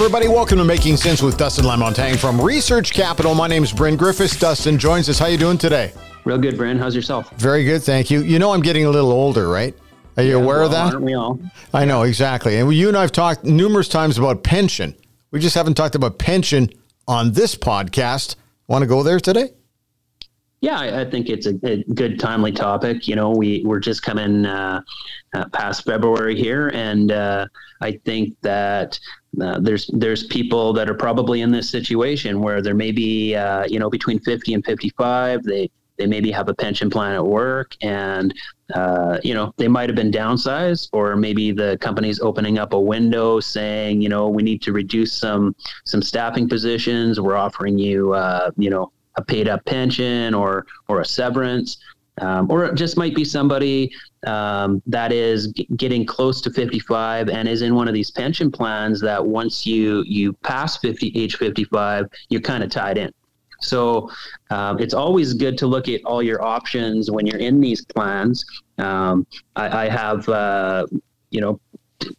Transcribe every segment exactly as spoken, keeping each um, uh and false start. everybody. Welcome to Making Sense with Dustin Lamontagne from Research Capital. My name is Bryn Griffiths. Dustin joins us. How you doing today? Real good, Bryn. How's yourself? Very good, thank you. You know I'm getting a little older, right? Are you yeah, aware well, of that? Aren't we all? I know, exactly. And you and I have talked numerous times about pension. We just haven't talked about pension on this podcast. Want to go there today? Yeah, I, I think it's a, a good, timely topic. You know, we, we're just coming uh, uh, past February here, and uh, I think that uh, there's there's people that are probably in this situation where they're maybe, uh, you know, between fifty and fifty-five. They, they maybe have a pension plan at work, and, uh, you know, they might have been downsized, or maybe the company's opening up a window saying, you know, we need to reduce some some staffing positions. We're offering you, uh, you know, a paid up pension or, or a severance, um, or it just might be somebody um, that is g- getting close to fifty-five and is in one of these pension plans that once you, you pass fifty, age fifty-five, you're kind of tied in. So um, it's always good to look at all your options when you're in these plans. Um, I, I have, uh, you know,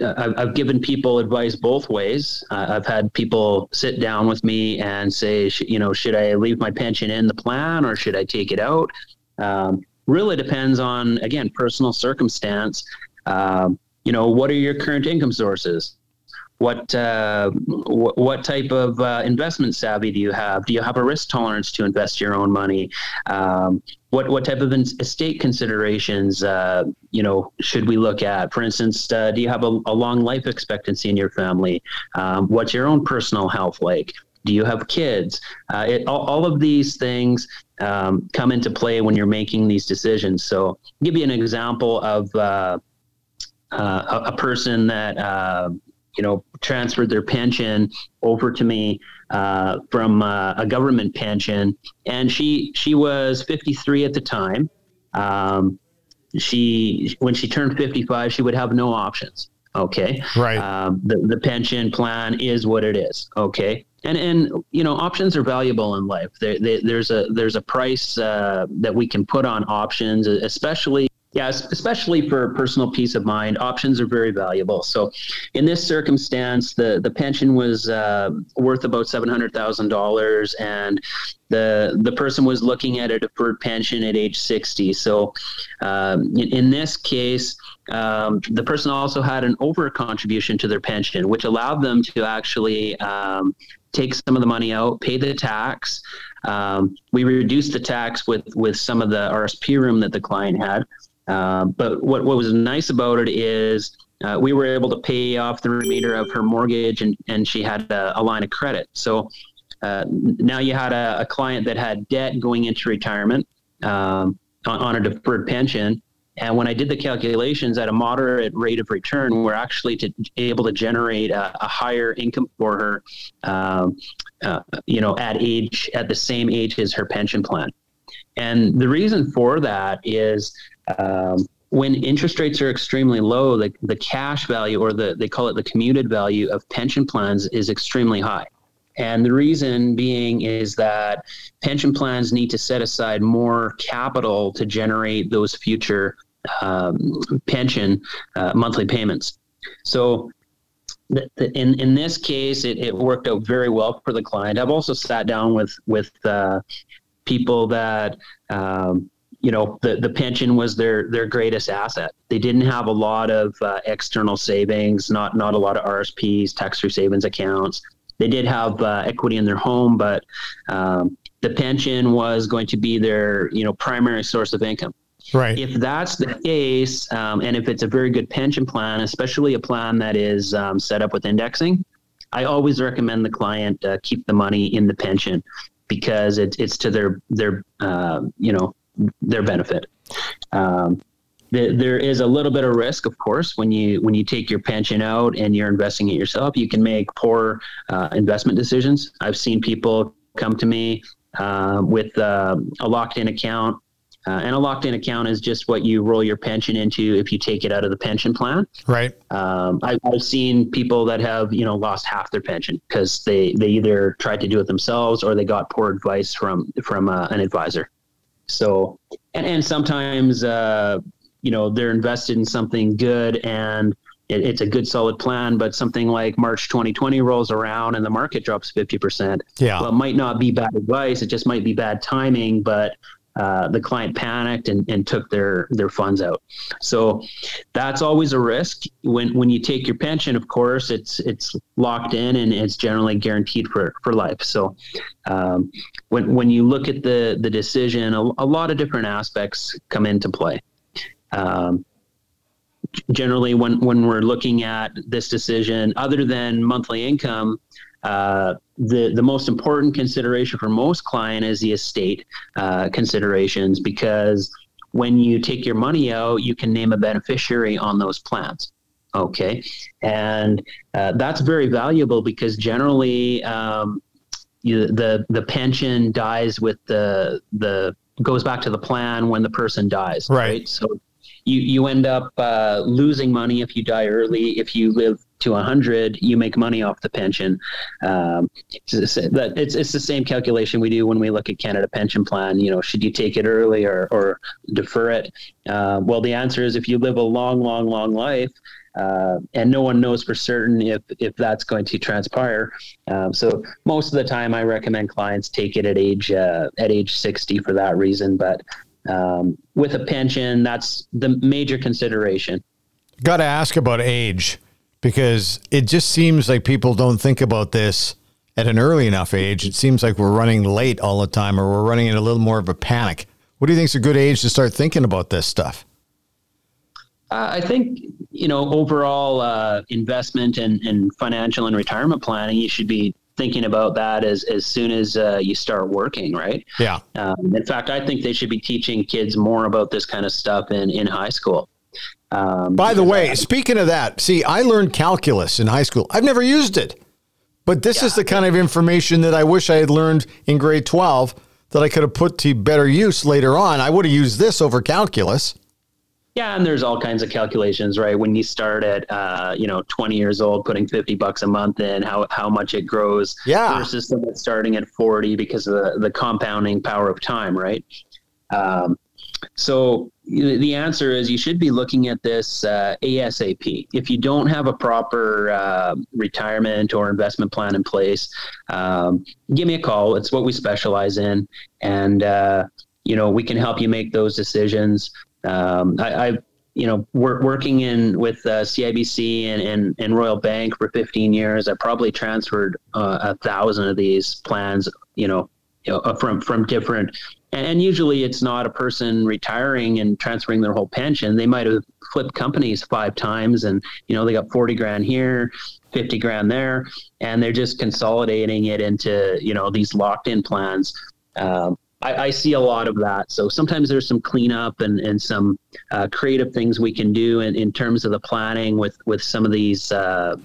I've, I've given people advice both ways. Uh, I've had people sit down with me and say, sh- you know, should I leave my pension in the plan or should I take it out? Um, really depends on, again, personal circumstance. Um, you know, what are your current income sources? What uh, wh- what type of uh, investment savvy do you have? Do you have a risk tolerance to invest your own money? Um, what what type of in- estate considerations uh, you know should we look at? For instance, uh, do you have a, a long life expectancy in your family? Um, what's your own personal health like? Do you have kids? Uh, it, all, all of these things um, come into play when you're making these decisions. So I'll give you an example of uh, uh, a, a person that. Uh, you know, transferred their pension over to me uh, from uh, a government pension. And she, she was fifty-three at the time. Um, she, when she turned fifty-five, she would have no options. Okay. Right. Um, the, the pension plan is what it is. Okay. And, and, you know, options are valuable in life. They, they, there's a, there's a price uh, that we can put on options, especially Yeah, especially for personal peace of mind, options are very valuable. So in this circumstance, the, the pension was uh, worth about seven hundred thousand dollars, and the the person was looking at a deferred pension at age sixty. So um, in, in this case, um, the person also had an over contribution to their pension, which allowed them to actually um, take some of the money out, pay the tax. Um, we reduced the tax with, with some of the R S P room that the client had. Um, but what, what was nice about it is uh, we were able to pay off the remainder of her mortgage, and, and she had a, a line of credit. So uh, now you had a, a client that had debt going into retirement um, on, on a deferred pension. And when I did the calculations at a moderate rate of return, we're actually to, able to generate a, a higher income for her, um, uh, you know, at age at the same age as her pension plan. And the reason for that is um, when interest rates are extremely low, the, the cash value, or the they call it the commuted value of pension plans, is extremely high. And the reason being is that pension plans need to set aside more capital to generate those future um, pension uh, monthly payments. So th- th- in, in this case, it, it worked out very well for the client. I've also sat down with, with uh, people that, um, you know, the, the pension was their, their greatest asset. They didn't have a lot of uh, external savings, not, not a lot of R S Ps, tax-free savings accounts. They did have uh, equity in their home, but um, the pension was going to be their, you know, primary source of income. Right. If that's the case, um, and if it's a very good pension plan, especially a plan that is um, set up with indexing, I always recommend the client uh, keep the money in the pension, because it's it's to their their uh, you know their benefit. Um, There is a little bit of risk, of course, when you when you take your pension out and you're investing it yourself. You can make poor uh, investment decisions. I've seen people come to me uh, with uh, a locked-in account, uh, and a locked-in account is just what you roll your pension into if you take it out of the pension plan. Right. Um, I've, I've seen people that have you know lost half their pension because they they either tried to do it themselves or they got poor advice from from uh, an advisor. So and and sometimes. Uh, you know, they're invested in something good and it, it's a good solid plan, but something like March twenty twenty rolls around and the market drops fifty percent. Yeah. Well, it might not be bad advice. It just might be bad timing, but uh, the client panicked and, and took their, their funds out. So that's always a risk. When, when you take your pension, of course, it's, it's locked in and it's generally guaranteed for, for life. So, um, when, when you look at the, the decision, a, a lot of different aspects come into play. Um, generally when, when we're looking at this decision, other than monthly income, uh, the, the most important consideration for most client is the estate, uh, considerations, because when you take your money out, you can name a beneficiary on those plans. Okay. And, uh, that's very valuable because generally, um, you, the, the pension dies with the, the, goes back to the plan when the person dies. Right. right? So, You you end up uh, losing money if you die early. If you live to one hundred, you make money off the pension. Um, it's, it's, it's the same calculation we do when we look at Canada Pension Plan. You know, should you take it early or, or defer it? Uh, well, the answer is if you live a long, long, long life, uh, and no one knows for certain if, if that's going to transpire. Um, so most of the time I recommend clients take it at age uh, at age sixty for that reason. But Um, with a pension, that's the major consideration. Got to ask about age, because it just seems like people don't think about this at an early enough age. It seems like we're running late all the time, or we're running in a little more of a panic. What do you think is a good age to start thinking about this stuff? Uh, I think, you know, overall uh, investment and, and financial and retirement planning, you should be thinking about that as, as soon as uh, you start working, right? Yeah. Um, in fact, I think they should be teaching kids more about this kind of stuff in, in high school. Um, By the way, I, speaking of that, see, I learned calculus in high school. I've never used it, but this yeah. is the kind of information that I wish I had learned in grade twelve that I could have put to better use later on. I would have used this over calculus. Yeah, and there's all kinds of calculations, right? When you start at, uh, you know, twenty years old, putting fifty bucks a month in, how how much it grows yeah. versus starting at forty because of the, the compounding power of time, right? Um, so the answer is you should be looking at this uh, ASAP. If you don't have a proper uh, retirement or investment plan in place, um, give me a call. It's what we specialize in. And, uh, you know, we can help you make those decisions. Um, I, I, you know, work, working in with uh, C I B C and, and, and Royal Bank for fifteen years, I probably transferred uh, a thousand of these plans, you know, from from different. And usually it's not a person retiring and transferring their whole pension. They might have flipped companies five times and, you know, they got forty grand here, fifty grand there, and they're just consolidating it into, you know, these locked in plans. Um, I, I see a lot of that. So sometimes there's some cleanup and, and some uh, creative things we can do in, in terms of the planning with, with some of these uh,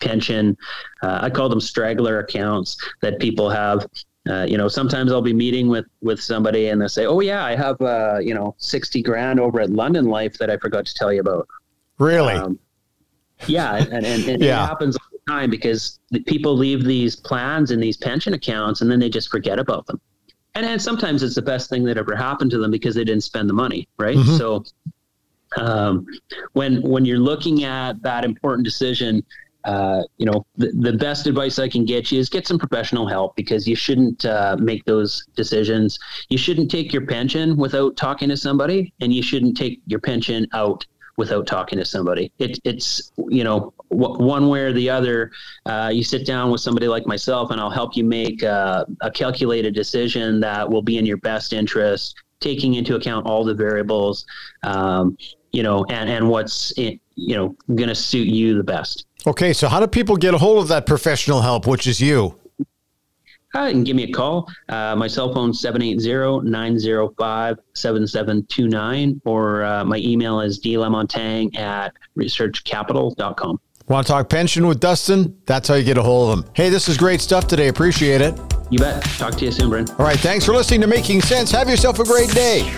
pension, uh, I call them straggler accounts that people have. Uh, you know, sometimes I'll be meeting with, with somebody and they'll say, oh yeah, I have, uh, you know, sixty grand over at London Life that I forgot to tell you about. Really? Um, yeah. And, and, and yeah. It happens all the time because the people leave these plans in these pension accounts and then they just forget about them. And, and sometimes it's the best thing that ever happened to them because they didn't spend the money, right? Mm-hmm. So um, when when you're looking at that important decision, uh, you know, the, the best advice I can get you is get some professional help because you shouldn't uh, make those decisions. You shouldn't take your pension without talking to somebody, and you shouldn't take your pension out without talking to somebody. It, it's, you know, w- one way or the other, uh, you sit down with somebody like myself and I'll help you make uh, a calculated decision that will be in your best interest, taking into account all the variables, um, you know, and, and what's, in, you know, going to suit you the best. Okay. So how do people get a hold of that professional help, which is you? Uh, you can give me a call. Uh, my cell phone is seven eight zero, nine zero five, seven seven two nine, or uh, my email is dlamontagne at research capital dot com. Want to talk pension with Dustin? That's how you get a hold of him. Hey, this is great stuff today. Appreciate it. You bet. Talk to you soon, Bryn. All right. Thanks for listening to Making Sense. Have yourself a great day.